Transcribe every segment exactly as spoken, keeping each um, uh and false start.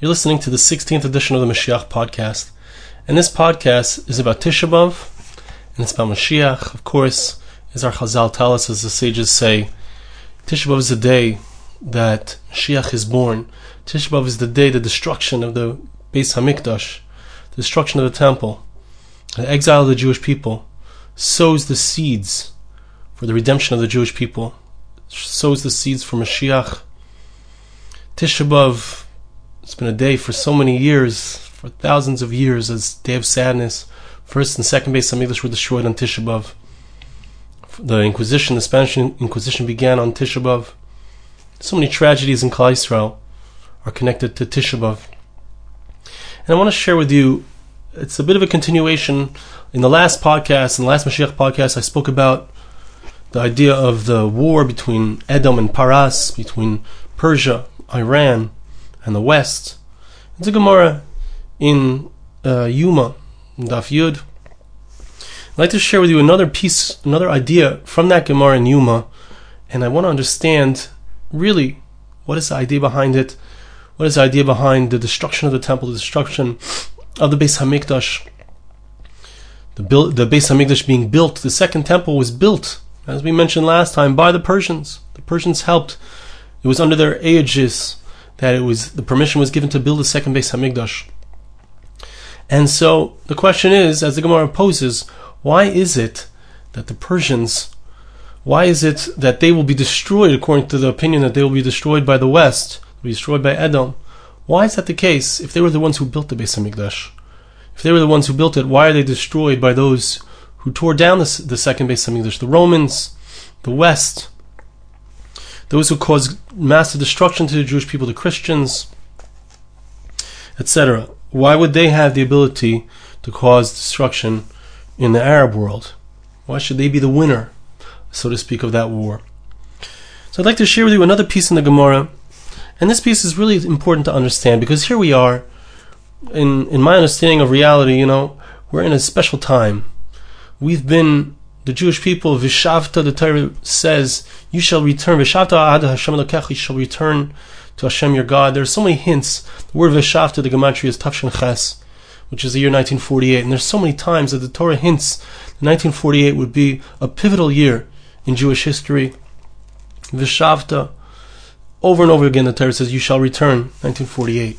You're listening to the sixteenth edition of the Mashiach podcast, and this podcast is about Tisha B'Av, and it's about Mashiach, of course, as our Chazal tell us, as the sages say. Tisha B'Av is the day that Mashiach is born. Tisha B'Av is the day the destruction of the Beis HaMikdash, the destruction of the temple, the exile of the Jewish people, sows the seeds for the redemption of the Jewish people, sows the seeds for Mashiach. Tisha B'Av, it's been a day for so many years, for thousands of years, as a day of sadness. First and second Beis HaMikdash were destroyed on Tisha B'Av. The Inquisition, the Spanish Inquisition, began on Tisha B'Av. So many tragedies in Klal Yisrael are connected to Tisha B'Av. And I want to share with you, it's a bit of a continuation. In the last podcast, in the last Mashiach podcast, I spoke about the idea of the war between Edom and Paras, between Persia, Iran, and the West. It's a Gemara in uh, Yuma, in Daf Yud. I'd like to share with you another piece, another idea from that Gemara in Yuma, and I want to understand really what is the idea behind it, what is the idea behind the destruction of the temple, the destruction of the Beis HaMikdash, the, build, the Beis HaMikdash being built. The second temple was built, as we mentioned last time, by the Persians. The Persians helped. It was under their aegis that it was, the permission was given to build a second Beis HaMikdash. And so the question is, as the Gemara poses, why is it that the Persians, why is it that they will be destroyed, according to the opinion that they will be destroyed by the West, be destroyed by Edom? Why is that the case? If they were the ones who built the Beis HaMikdash, if they were the ones who built it, why are they destroyed by those who tore down the, the second Beis HaMikdash? The Romans, the West, those who caused massive destruction to the Jewish people, the Christians, et cetera. Why would they have the ability to cause destruction in the Arab world? Why should they be the winner, so to speak, of that war? So I'd like to share with you another piece in the Gemara, and this piece is really important to understand, because here we are, in, in my understanding of reality, you know, we're in a special time. We've been... The Jewish people, V'shavta, the Torah says, you shall return. V'shavta ad Hashem Elokecha, you shall return to Hashem your God. There are so many hints. The word V'shavta, the gematria, is Tav Shin Ches, which is the year nineteen forty-eight. And there's so many times that the Torah hints nineteen forty-eight would be a pivotal year in Jewish history. V'shavta, over and over again, the Torah says, you shall return, nineteen forty-eight.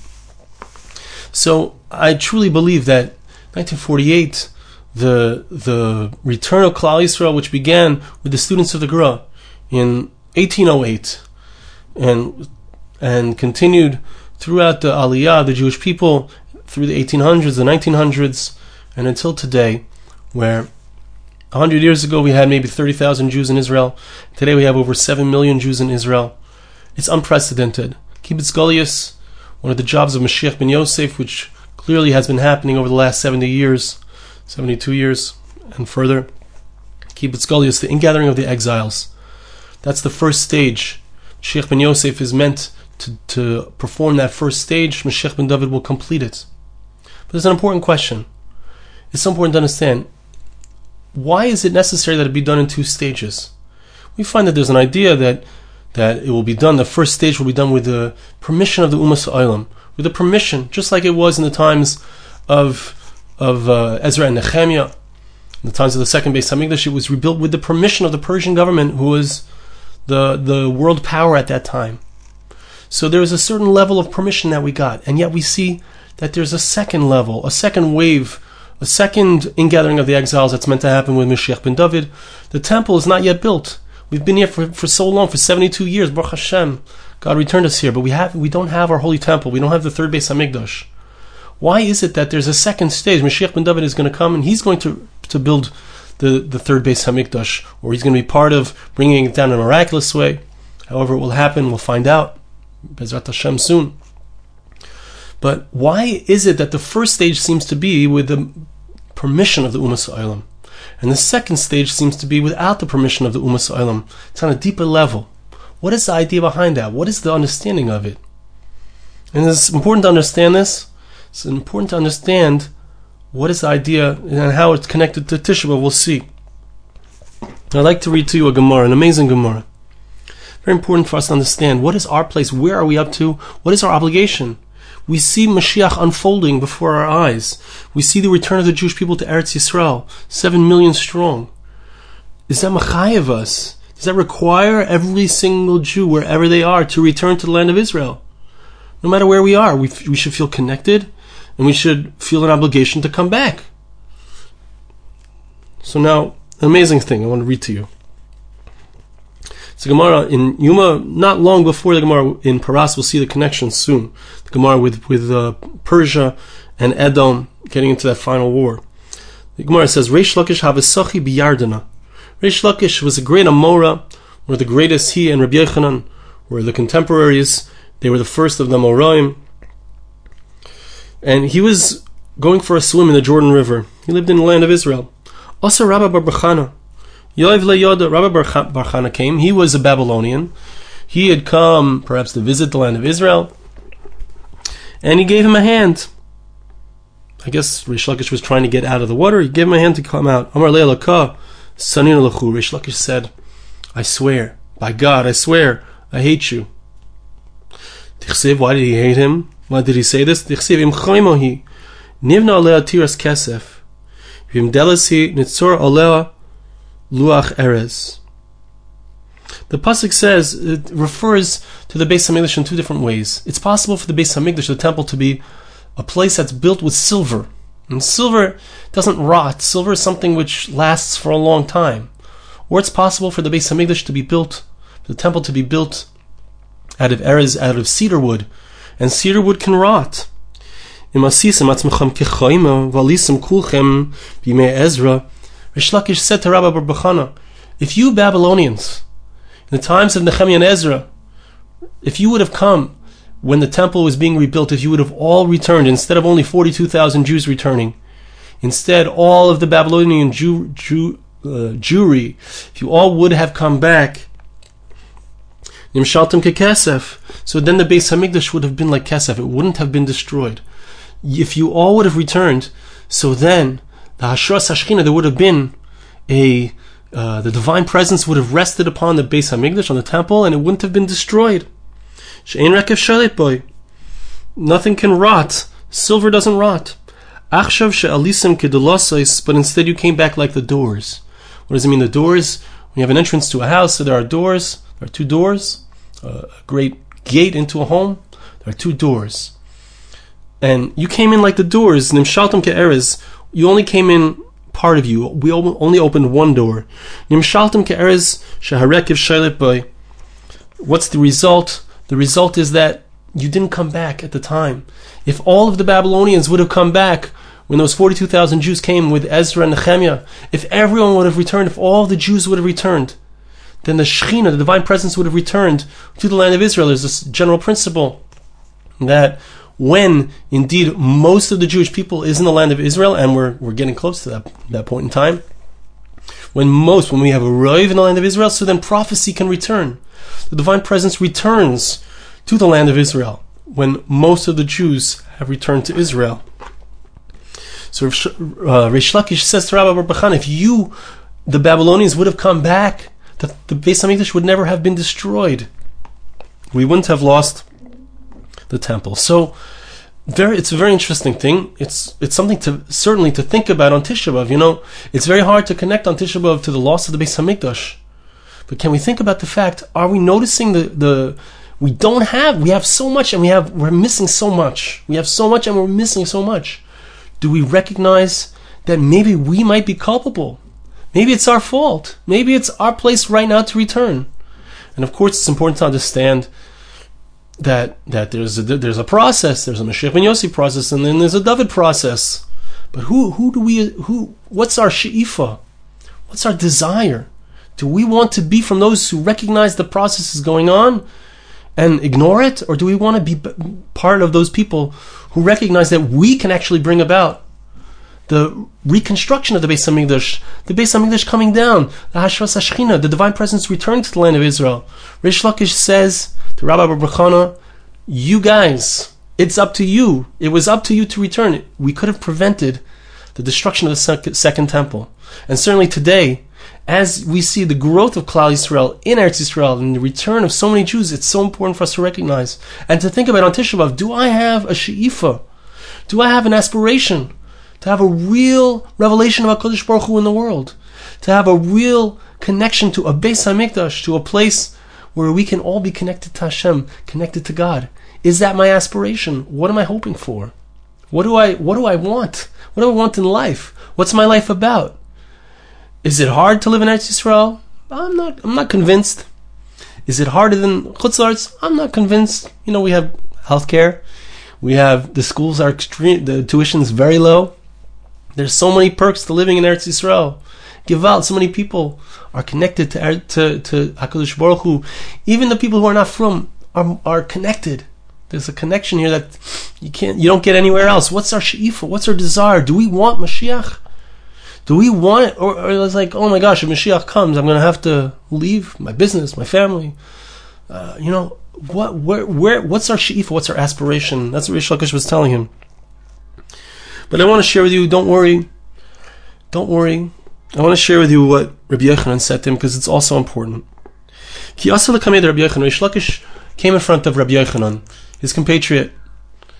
So I truly believe that nineteen forty-eight... The the return of Klal Yisrael, which began with the students of the Gura in eighteen oh eight, and and continued throughout the Aliyah, the Jewish people, through the eighteen hundreds, the nineteen hundreds, and until today, where one hundred years ago we had maybe thirty thousand Jews in Israel. Today we have over seven million Jews in Israel. It's unprecedented. Kibbutz Goliath, one of the jobs of Mashiach ben Yosef, which clearly has been happening over the last seventy years, seventy-two years and further. Kibbutz Goliath, the ingathering of the exiles. That's the first stage. Sheikh bin Yosef is meant to, to perform that first stage. Mashiach bin David will complete it. But it's an important question. It's important to understand, why is it necessary that it be done in two stages? We find that there's an idea that, that it will be done, the first stage will be done with the permission of the Ummah Sa'aylam, with the permission, just like it was in the times of of uh, Ezra and Nehemiah. In the times of the second Beis HaMikdash, it was rebuilt with the permission of the Persian government, who was the, the world power at that time. So there was a certain level of permission that we got, and yet we see that there's a second level, a second wave, a second ingathering of the exiles that's meant to happen with Mashiach ben David. The temple is not yet built. We've been here for, for so long, for seventy-two years, Baruch Hashem, God returned us here, but we have we don't have our holy temple, we don't have the third Beis HaMikdash. Why is it that there's a second stage? Mashiach ben David is going to come, and he's going to, to build the, the third Beis HaMikdash, or he's going to be part of bringing it down in a miraculous way. However it will happen, we'll find out, Bezrat Hashem, soon. But why is it that the first stage seems to be with the permission of the Ummah Sa'aylam, and the second stage seems to be without the permission of the Ummah Sa'aylam? It's on a deeper level. What is the idea behind that? What is the understanding of it? And it's important to understand this. It's important to understand what is the idea and how it's connected to Tisha B'Av. We'll see. I'd like to read to you a Gemara, an amazing Gemara. Very important for us to understand what is our place, where are we up to, what is our obligation. we see Mashiach unfolding before our eyes. We see the return of the Jewish people to Eretz Yisrael, seven million strong. Is that machayev us? Does that require every single Jew, wherever they are, to return to the land of Israel? No matter where we are, we, f- we should feel connected, and we should feel an obligation to come back. So now, an amazing thing I want to read to you. It's a Gemara in Yuma, not long before the Gemara in Paras. We'll see the connection soon. The Gemara with, with uh, Persia and Edom getting into that final war. The Gemara says, Reish Lakish havesachi biyardana. Reish Lakish was a great Amora, one of the greatest. He and Rabbi Yochanan were the contemporaries. They were the first of the Amoraim. And he was going for a swim in the Jordan River. He lived in the land of Israel. Also Rabbah bar bar Chanah. Yoiv leYoda, Rabbah bar bar Chanah came. He was a Babylonian. He had come, perhaps, to visit the land of Israel, and he gave him a hand. I guess Reish Lakish was trying to get out of the water. He gave him a hand to come out. Amar le'alaka, saninu lechu. Reish Lakish said, "I swear by God, I swear, I hate you." Tichsev, why did he hate him? Why did he say this? Tichsev imchaymohi, nivna alea tiras kesef, v'im delasi nitzor alea. Luach Erez. The pasuk says it refers to the Beis HaMikdash in two different ways. It's possible for the Beis HaMikdash, the temple, to be a place that's built with silver, and silver doesn't rot. Silver is something which lasts for a long time. Or it's possible for the Beis HaMikdash to be built, the temple to be built out of erez, out of cedar wood, and cedar wood can rot. Ezra. Reish Lakish said to Rabbah bar bar Chanah, if you Babylonians, in the times of Nehemiah and Ezra, if you would have come when the temple was being rebuilt, if you would have all returned, instead of only forty-two thousand Jews returning, instead all of the Babylonian Jew, Jew, uh, Jewry, if you all would have come back, Nimshaltem kekesef, so then the Beis HaMikdash would have been like Kesef, it wouldn't have been destroyed. If you all would have returned, so then the Hashra Sashkina, there would have been a, uh, the divine presence would have rested upon the Beis HaMikdash, on the temple, and it wouldn't have been destroyed. She'en rekev shalit boy. Nothing can rot. Silver doesn't rot. Achshav she'alisim kedulosais, but instead you came back like the doors. What does it mean, the doors? When you have an entrance to a house, so there are doors, there are two doors, a great gate into a home, there are two doors. And you came in like the doors, nimshaltam ke'erez. You only came in part of you. We only opened one door. Nimshaltem ke'erez sheharekiv sheilet boy. What's the result? The result is that you didn't come back at the time. If all of the Babylonians would have come back when those forty-two thousand Jews came with Ezra and Nehemiah, if everyone would have returned, if all the Jews would have returned, then the Shekhinah, the divine presence, would have returned to the land of Israel. There's this general principle that when, indeed, most of the Jewish people is in the land of Israel, and we're we're getting close to that, that point in time, when most, when we have a rov in the land of Israel, so then prophecy can return. The divine presence returns to the land of Israel when most of the Jews have returned to Israel. So uh, Reish Lakish says to Rabbah bar bar Chanah, if you, the Babylonians, would have come back, the, the Beis HaMikdash would never have been destroyed. We wouldn't have lost the temple. So very, it's a very interesting thing. It's it's something to certainly to think about on Tisha B'Av. You know, it's very hard to connect on Tisha B'Av to the loss of the Beis HaMikdash. But can we think about the fact, are we noticing the, the we don't have, we have so much and we have, we're missing so much. We have so much and we're missing so much. Do we recognize that maybe we might be culpable? Maybe it's our fault. Maybe it's our place right now to return. And of course, it's important to understand That that there's a there's a process, there's a Mashiach ben Yossi process, and then there's a David process. But who who do we who what's our she'ifa? What's our desire? Do we want to be from those who recognize the process is going on and ignore it, or do we want to be part of those people who recognize that we can actually bring about the reconstruction of the Beis HaMikdash, the Beis HaMikdash coming down, the Hashra Sashkina, the divine presence returned to the land of Israel? Reish Lakish says to Rabbah bar bar Chanah, you guys, it's up to you. It was up to you to return. We could have prevented the destruction of the sec- second temple. And certainly today, as we see the growth of Klal Yisrael in Eretz Yisrael and the return of so many Jews, it's so important for us to recognize and to think about on Tisha B'Av. Do I have a she'ifa? Do I have an aspiration to have a real revelation about Kodesh Baruch Hu in the world? To have a real connection to a Beis HaMikdash, to a place where we can all be connected to Hashem, connected to God? Is that my aspiration? What am I hoping for? What do I what do I want? What do I want in life? What's my life about? Is it hard to live in Eretz Yisrael? I'm not I'm not convinced. Is it harder than Chutz La'aretz? I'm not convinced. You know, we have healthcare. We have the schools are extreme, the tuition is very low. There's so many perks to living in Eretz Yisrael. Give out. So many people are connected to to to HaKadosh Baruch Hu. Even the people who are not from are, are connected. There's a connection here that you can't, you don't get anywhere else. What's our she'ifa? What's our desire? Do we want Mashiach? Do we want it? Or, or it's like, oh my gosh, if Mashiach comes, I'm going to have to leave my business, my family. Uh, you know, what? Where? Where? What's our she'ifa? What's our aspiration? That's what Reish Lakish was telling him. But I want to share with you, don't worry. Don't worry. I want to share with you what Rabbi Yochanan said to him, because it's also important. Ki asa l'kamei Rabbi Yochanan. Reish Lakish came in front of Rabbi Yochanan, his compatriot,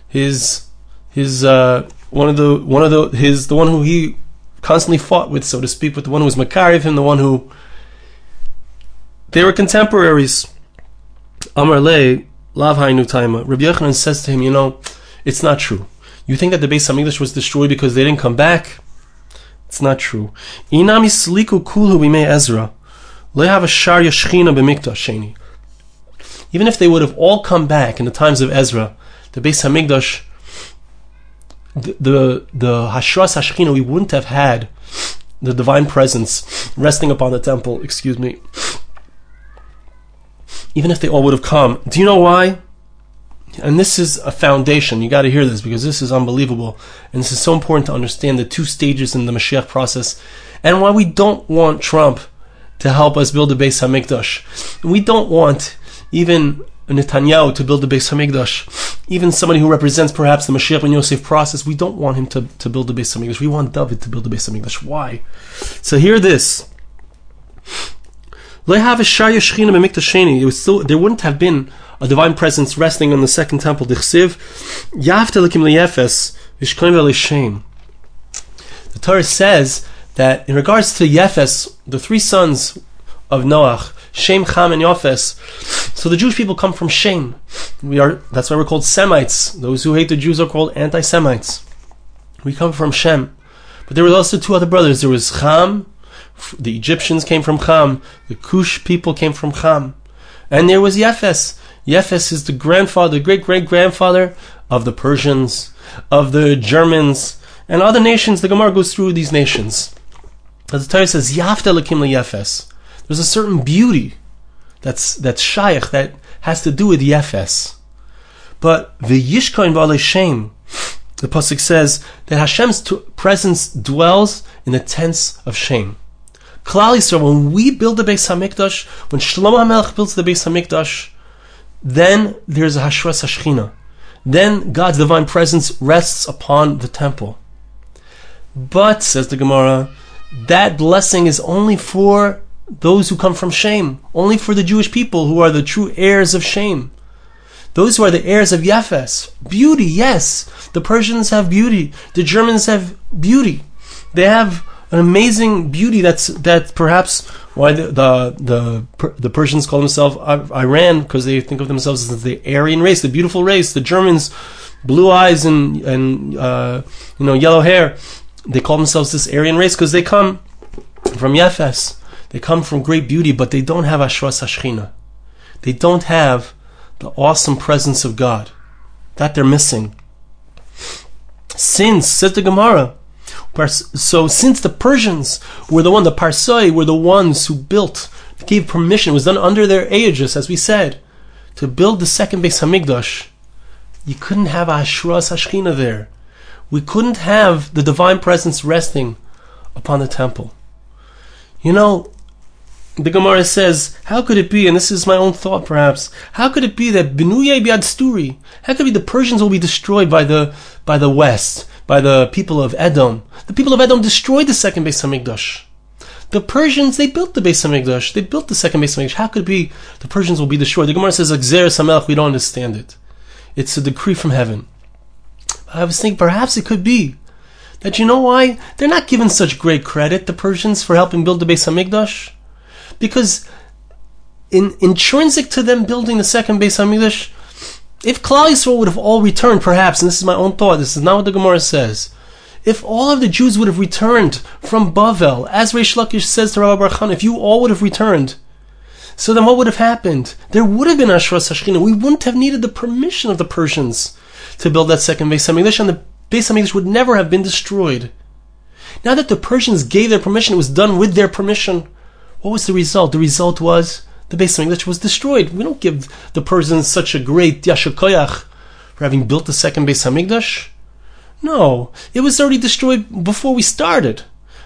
his his uh, one of the one of the his the one who he constantly fought with, so to speak, with the one who was Makariv him, the one who they were contemporaries. Amar le lav hainu taima. Rabbi Yochanan says to him, you know, it's not true. You think that the Beis HaMikdash was destroyed because they didn't come back? It's not true. Inami sliku kulhu bimei Ezra lehav ashar yashchina b'mikdash sheni. Even if they would have all come back in the times of Ezra, the Beis HaMikdash, the the, the Hashra Sashkina, we wouldn't have had the divine presence resting upon the temple. Excuse me. Even if they all would have come, do you know why? And this is a foundation. You got to hear this because this is unbelievable, and this is so important to understand the two stages in the Mashiach process, and why we don't want Trump to help us build the Beis HaMikdash. We don't want even Netanyahu to build the Beis HaMikdash, even somebody who represents perhaps the Mashiach ben Yosef process. We don't want him to, to build the Beis HaMikdash. We want David to build the Beis HaMikdash. Why? So hear this. Still, there wouldn't have been a divine presence resting on the second temple. The Torah says that in regards to Yefes, the three sons of Noach, Shem, Cham, and Yefes. So the Jewish people come from Shem. We are, that's why we're called Semites. Those who hate the Jews are called anti-Semites. We come from Shem. But there were also two other brothers. There was Cham. The Egyptians came from Cham. The Cush people came from Cham. And there was Yefes. Yefes is the grandfather, great-great-grandfather of the Persians, of the Germans, and other nations. The Gemara goes through these nations. As the Torah says, Yafta Lakim LeYefes. There's a certain beauty that's that's shaykh, that has to do with Yefes. But the Yishkoin V'alei Shem, the pasuk says that Hashem's t- presence dwells in the tents of Shem. Klal Yisrael, when we build the Beis HaMikdash, when Shlomo HaMelech builds the Beis HaMikdash, then there's a Hashra Sashkina. Then God's divine presence rests upon the temple. But says the Gemara, that blessing is only for those who come from Shem, only for the Jewish people who are the true heirs of Shem. Those who are the heirs of Yefes. Beauty, yes. The Persians have beauty. The Germans have beauty. They have an amazing beauty that's that perhaps why the the the, the Persians call themselves Iran, because they think of themselves as the Aryan race, the beautiful race. The Germans, blue eyes and and uh, you know yellow hair. They call themselves this Aryan race because they come from Yefes. They come from great beauty, but they don't have Hashra Sashchina. They don't have the awesome presence of God. That they're missing. Since, says the Gemara, so since the Persians were the one, the Parsoi were the ones who built, gave permission, it was done under their aegis, as we said, to build the second Beis HaMikdash, you couldn't have Hashra Sashchina there. We couldn't have the divine presence resting upon the temple. You know, the Gemara says, how could it be, and this is my own thought perhaps, how could it be that Binuye Biad Sturi, how could it be the Persians will be destroyed by the by the West, by the people of Edom? The people of Edom destroyed the second Beis HaMikdash. The Persians, they built the Beis HaMikdash. They built the second Beis HaMikdash. How could it be the Persians will be destroyed? The Gemara says, we don't understand it. It's a decree from heaven. But I was thinking, perhaps it could be that, you know why? They're not given such great credit, the Persians, for helping build the Beis HaMikdash. Because in, intrinsic to them building the second Beis HaMikdash, if Klal Yisrael would have all returned, perhaps, and this is my own thought, this is not what the Gemara says, if all of the Jews would have returned from Bavel, as Reish Lakish says to Rabbah bar bar Chanah, if you all would have returned, so then what would have happened? There would have been Hashra Sashkina. We wouldn't have needed the permission of the Persians to build that second Beis HaMikdash, and the Beis HaMikdash would never have been destroyed. Now that the Persians gave their permission, it was done with their permission, what was the result? The result was the Beis HaMikdash was destroyed. We don't give the Persians such a great yashar koyach for having built the second Beis HaMikdash. No, it was already destroyed before we started.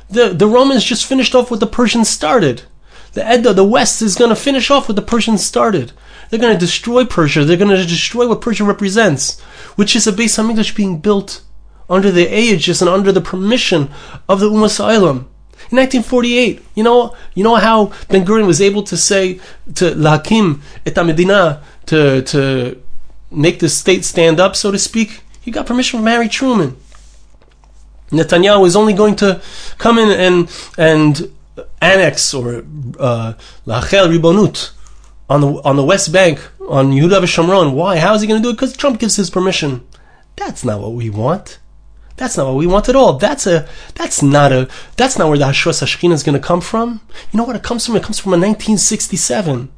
The the Romans just finished off what the Persians started. The Edom, the West, is going to finish off what the Persians started. They're going to destroy Persia. They're going to destroy what Persia represents, which is a Beis HaMikdash being built under the aegis and under the permission of the Ummah Sa'aylam. In nineteen forty-eight, you know, you know how Ben Gurion was able to say to Lahakim et Medina, to to make the state stand up, so to speak. He got permission from Harry Truman. Netanyahu is only going to come in and and annex or uh, lachel ribonut on the on the West Bank, on Yehuda ve Shemron. Why? How is he going to do it? Because Trump gives his permission. That's not what we want. That's not what we want at all. That's a. That's not a. That's not where the Hashra Sashkina is going to come from. You know what it comes from? It comes from a nineteen sixty-seven,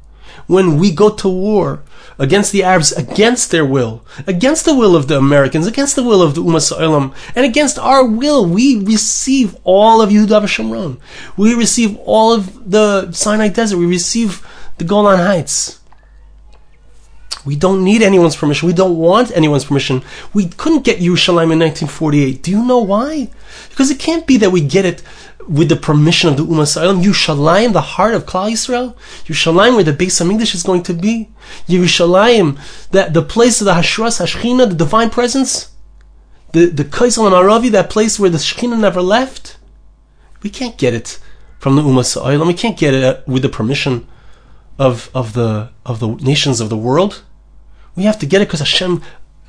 when we go to war against the Arabs, against their will, against the will of the Americans, against the will of the Ummah Sa'aylam, and against our will. We receive all of Yehuda ve Shemron. We receive all of the Sinai Desert. We receive the Golan Heights. We don't need anyone's permission. We don't want anyone's permission. We couldn't get Yerushalayim in nineteen forty-eight. Do you know why? Because it can't be that we get it with the permission of the Ummah Sa'aylam. Yerushalayim, the heart of Klal Yisrael. Yerushalayim, where the Beis HaMikdash is going to be. Yerushalayim, that the place of the Hashra Sashkina, the divine presence. The the Kaisal and Aravi, that place where the Shekhinah never left. We can't get it from the Ummah Sa'aylam. We can't get it with the permission of of the of the nations of the world. We have to get it because Hashem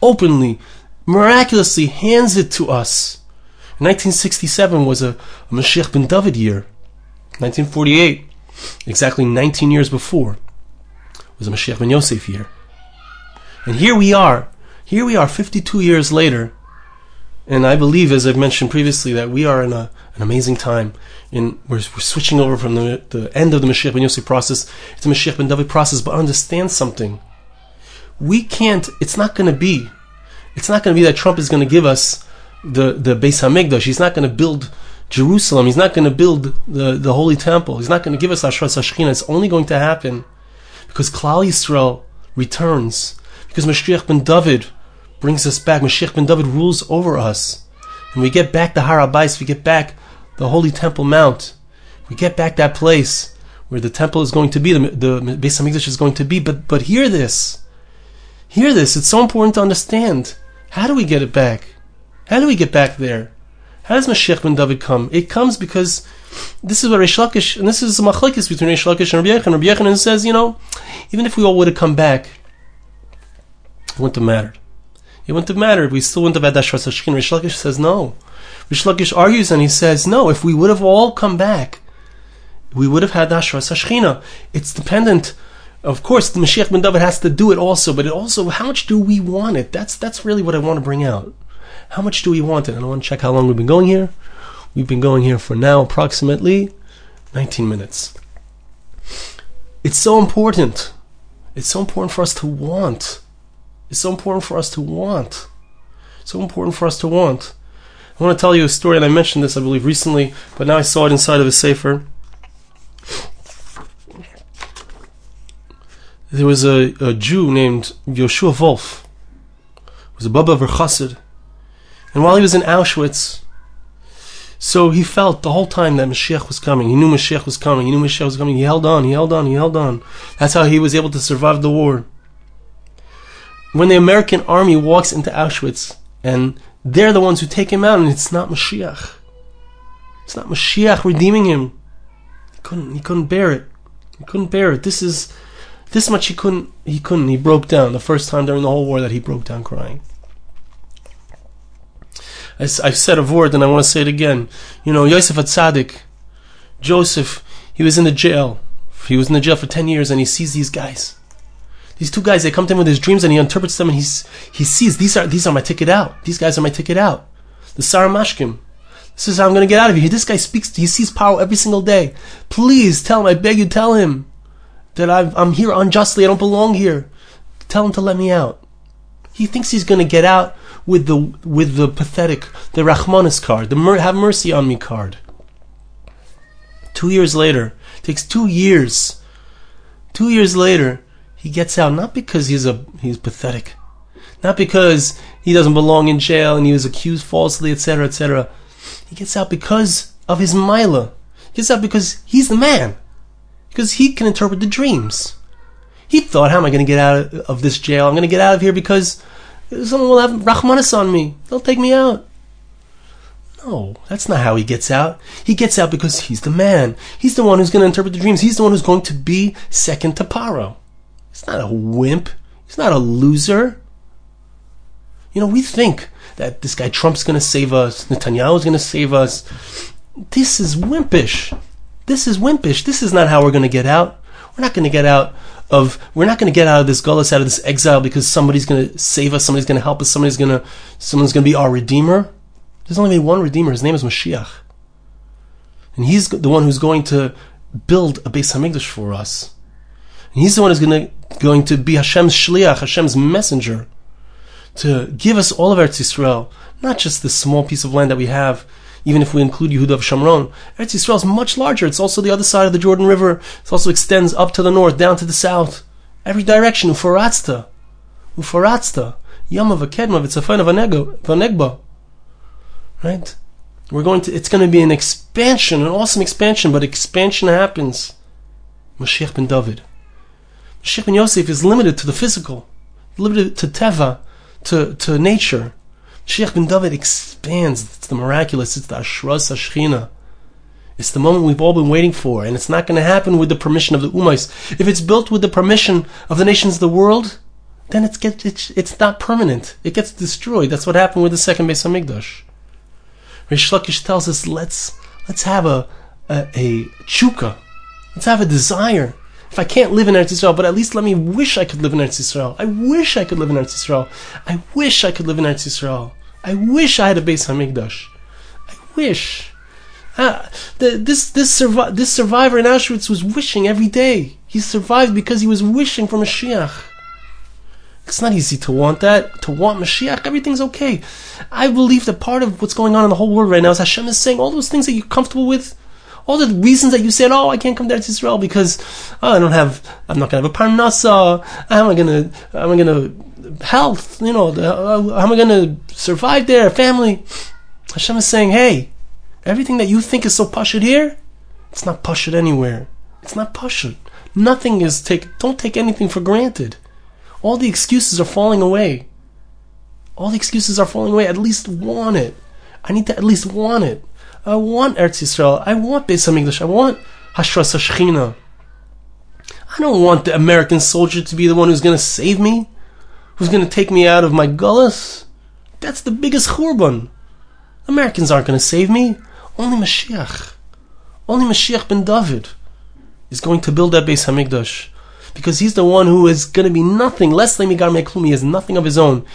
openly, miraculously hands it to us. nineteen sixty-seven was a, a Mashiach bin David year. nineteen forty-eight, exactly nineteen years before, was a Mashiach bin Yosef year. And here we are. Here we are fifty-two years later. And I believe, as I've mentioned previously, that we are in a, an amazing time. In, we're, we're switching over from the, the end of the Mashiach ben Yosef process to the Mashiach ben David process. But understand something. We can't, it's not going to be, it's not going to be that Trump is going to give us the, the Beis HaMikdash. He's not going to build Jerusalem. He's not going to build the, the Holy Temple. He's not going to give us Hashra Sashkina. It's only going to happen because Klal Yisrael returns. Because Mashiach ben David brings us back. Mashiach ben David rules over us. And we get back the Har HaBais. We get back the Holy Temple Mount. We get back that place where the Temple is going to be, the, the Beis HaMikdash is going to be. But, but hear this. Hear this, it's so important to understand. How do we get it back? How do we get back there? How does Mashiach ben David come? It comes because this is what Reish Lakish, and this is the machlokes between Reish Lakish and Rabbi Yochanan. Rabbi Yochanan says, you know, even if we all would have come back, it wouldn't have mattered. It wouldn't have mattered. We still wouldn't have had Hashra Sashkina. Reish Lakish says no. Reish Lakish argues and he says no. If we would have all come back, we would have had Hashra Sashkina. It's dependent. Of course, the Mashiach ben David has to do it also, but it also, how much do we want it? That's that's really what I want to bring out. How much do we want it? And I want to check how long we've been going here. We've been going here for now approximately nineteen minutes. It's so important. It's so important for us to want. It's so important for us to want. It's so important for us to want. I want to tell you a story, and I mentioned this, I believe, recently, but now I saw it inside of a sefer. There was a, a Jew named Yoshua Wolf. He was a Baba Verchassid. And while he was in Auschwitz, so he felt the whole time that Mashiach was coming. He knew Mashiach was coming. He knew Mashiach was coming. He held on. He held on. He held on. That's how he was able to survive the war. When the American army walks into Auschwitz, and they're the ones who take him out, and it's not Mashiach. It's not Mashiach redeeming him. He couldn't. He couldn't bear it. He couldn't bear it. This is this much. He couldn't. He couldn't. He broke down. The first time during the whole war that he broke down crying. I, I've said a word, and I want to say it again. You know, Yosef HaTzadik, Joseph. He was in the jail. He was in the jail for ten years, and he sees these guys. These two guys, they come to him with his dreams, and he interprets them, and he's, he sees, these are these are my ticket out. These guys are my ticket out. The Saramashkim. This is how I'm going to get out of here. This guy speaks, he sees power every single day. Please tell him, I beg you, tell him that I've, I'm here unjustly, I don't belong here. Tell him to let me out. He thinks he's going to get out with the with the pathetic, the Rachmanis card, the Mer- Have Mercy on Me card. Two years later, it takes two years, two years later, he gets out, not because he's a he's pathetic, not because he doesn't belong in jail and he was accused falsely, etc, et cetera. He gets out because of his Mila. He gets out because he's the man, because he can interpret the dreams. He thought, how am I going to get out of this jail? I'm going to get out of here because someone will have Rachmanis on me. They'll take me out. No, that's not how he gets out. He gets out because he's the man. He's the one who's going to interpret the dreams. He's the one who's going to be second to Paro. He's not a wimp. He's not a loser. You know, we think that this guy Trump's going to save us. Netanyahu's going to save us. This is wimpish. This is wimpish. This is not how we're going to get out. We're not going to get out of. We're not going to get out of this gullus, out of this exile, because somebody's going to save us. Somebody's going to help us. Somebody's going to. Someone's going to be our redeemer. There's only one redeemer. His name is Mashiach, and he's the one who's going to build a Beis HaMikdash for us. And he's the one who's going to. Going to be Hashem's shliach, Hashem's messenger, to give us all of Eretz Yisrael, not just the small piece of land that we have. Even if we include Yehuda ve Shemron, Eretz Yisrael is much larger. It's also the other side of the Jordan River. It also extends up to the north, down to the south, every direction. Ufaratzta, Ufaratzta, Yama v'Kedma v'Tzafon v'Negba. Right? We're going to. It's going to be an expansion, an awesome expansion. But expansion happens. Mashiach bin David. Sheikh bin Yosef is limited to the physical, limited to teva, to, to nature. Sheikh bin David expands. It's the miraculous. It's the Hashra Sashkina. It's the moment we've all been waiting for, and it's not going to happen with the permission of the Ummah. If it's built with the permission of the nations of the world, then it's get, it's, it's not permanent. It gets destroyed. That's what happened with the second Beis HaMikdash. Reish Lakish tells us, let's let's have a a, a chukka. Let's have a desire. If I can't live in Eretz Yisrael, but at least let me wish I could live in Eretz Yisrael. I wish I could live in Eretz Yisrael. I wish I could live in Eretz Yisrael. I wish I had a Beis HaMikdash. I wish. Ah, the, this this, survi- this survivor in Auschwitz was wishing every day. He survived because he was wishing for Mashiach. It's not easy to want that, to want Mashiach. Everything's okay. I believe that part of what's going on in the whole world right now is Hashem is saying all those things that you're comfortable with, all the reasons that you said, oh, I can't come to Eretz Yisrael because oh, I don't have, I'm not going to have a parnasa, how am I going to, how am I going to, health, you know, how am I going to survive there, family? Hashem is saying, hey, everything that you think is so pashut here, it's not pashut anywhere. It's not pashut. Nothing is, take, don't take anything for granted. All the excuses are falling away. All the excuses are falling away. At least want it. I need to at least want it. I want Eretz Yisrael. I want Beis HaMikdash. I want Hashra Sashkina. I don't want the American soldier to be the one who's going to save me, who's going to take me out of my gullus. That's the biggest churban. Americans aren't going to save me. Only Mashiach, only Mashiach ben David, is going to build that Beis HaMikdash, because he's the one who is going to be nothing. Less Lemi Gar Meklumi, is nothing of his own.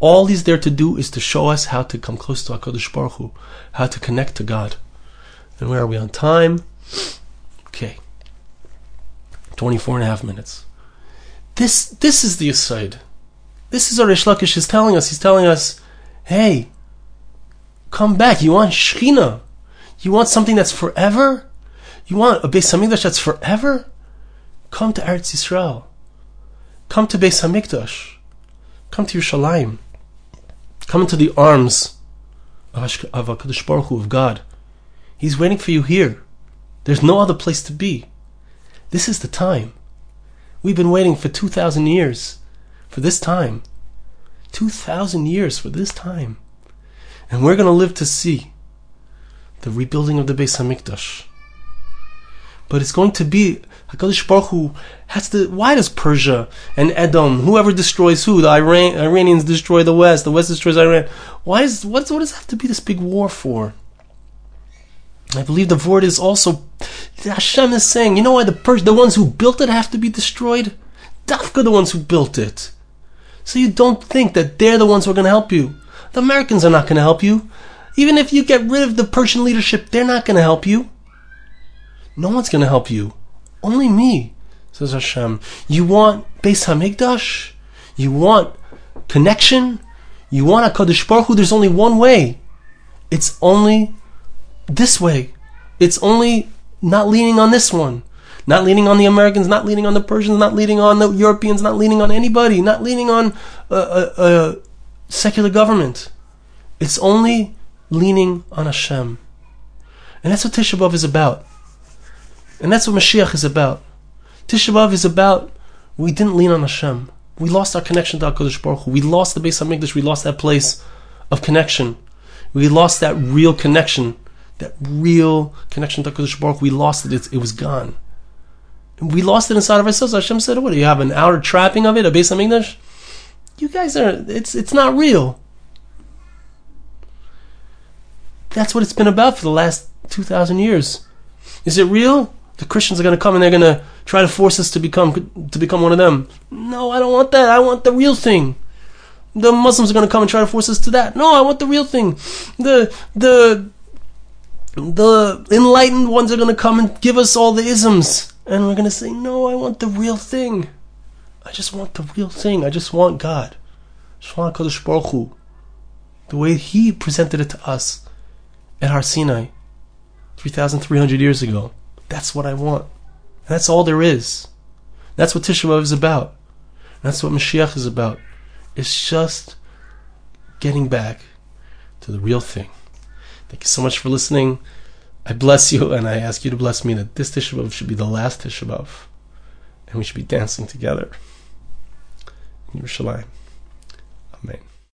All he's there to do is to show us how to come close to HaKadosh Baruch Hu, how to connect to God. And where are we on time? Okay. twenty-four and a half minutes. This this is the aside. This is what Reish Lakish is telling us. He's telling us, hey, come back. You want Shekhinah? You want something that's forever? You want a Beis HaMikdash that's forever? Come to Eretz Yisrael. Come to Beis HaMikdash. Come to Yerushalayim. Come into the arms of HaKadosh Baruch Hu, of God. He's waiting for you here. There's no other place to be. This is the time. We've been waiting for two thousand years for this time. two thousand years for this time. And we're going to live to see the rebuilding of the Beis HaMikdash. but it's going to be HaKadosh Baruch Hu has to. Why does Persia and Edom, whoever destroys who, the Iran, Iranians destroy the West, the West destroys Iran? Why is what? What does it have to be this big war for? I believe the word is also Hashem is saying, you know why the Pers- the ones who built it have to be destroyed? Dafka, the ones who built it. So you don't think that they're the ones who are going to help you. The Americans are not going to help you. Even if you get rid of the Persian leadership, they're not going to help you. No one's going to help you. Only me, says Hashem. You want Beis HaMikdash? You want connection? You want HaKadosh Baruch Hu? There's only one way. It's only this way. It's only not leaning on this one. Not leaning on the Americans, not leaning on the Persians, not leaning on the Europeans, not leaning on anybody, not leaning on a, a, a secular government. It's only leaning on Hashem. And that's what Tisha B'Av is about. And that's what Mashiach is about. Tisha B'Av is about, we didn't lean on Hashem. We lost our connection to HaKadosh Baruch Hu. We lost the Beis HaMikdash. We lost that place of connection. We lost that real connection. That real connection to HaKadosh Baruch Hu. We lost it. It, it was gone. We lost it inside of ourselves. Hashem said, what do you have, an outer trapping of it, a Beis HaMikdash? You guys are, it's it's not real. That's what it's been about for the last two thousand years. Is it real? The Christians are going to come and they're going to try to force us to become to become one of them. No, I don't want that. I want the real thing. The Muslims are going to come and try to force us to that. No, I want the real thing. The, the, the enlightened ones are going to come and give us all the isms. And we're going to say, no, I want the real thing. I just want the real thing. I just want God. I just want HaKadosh Baruch Hu. The way He presented it to us at Har Sinai three thousand three hundred years ago. That's what I want. And that's all there is. That's what Tisha B'Av is about. And that's what Mashiach is about. It's just getting back to the real thing. Thank you so much for listening. I bless you, and I ask you to bless me that this Tisha B'Av should be the last Tisha B'Av, and we should be dancing together in Yerushalayim. Amen.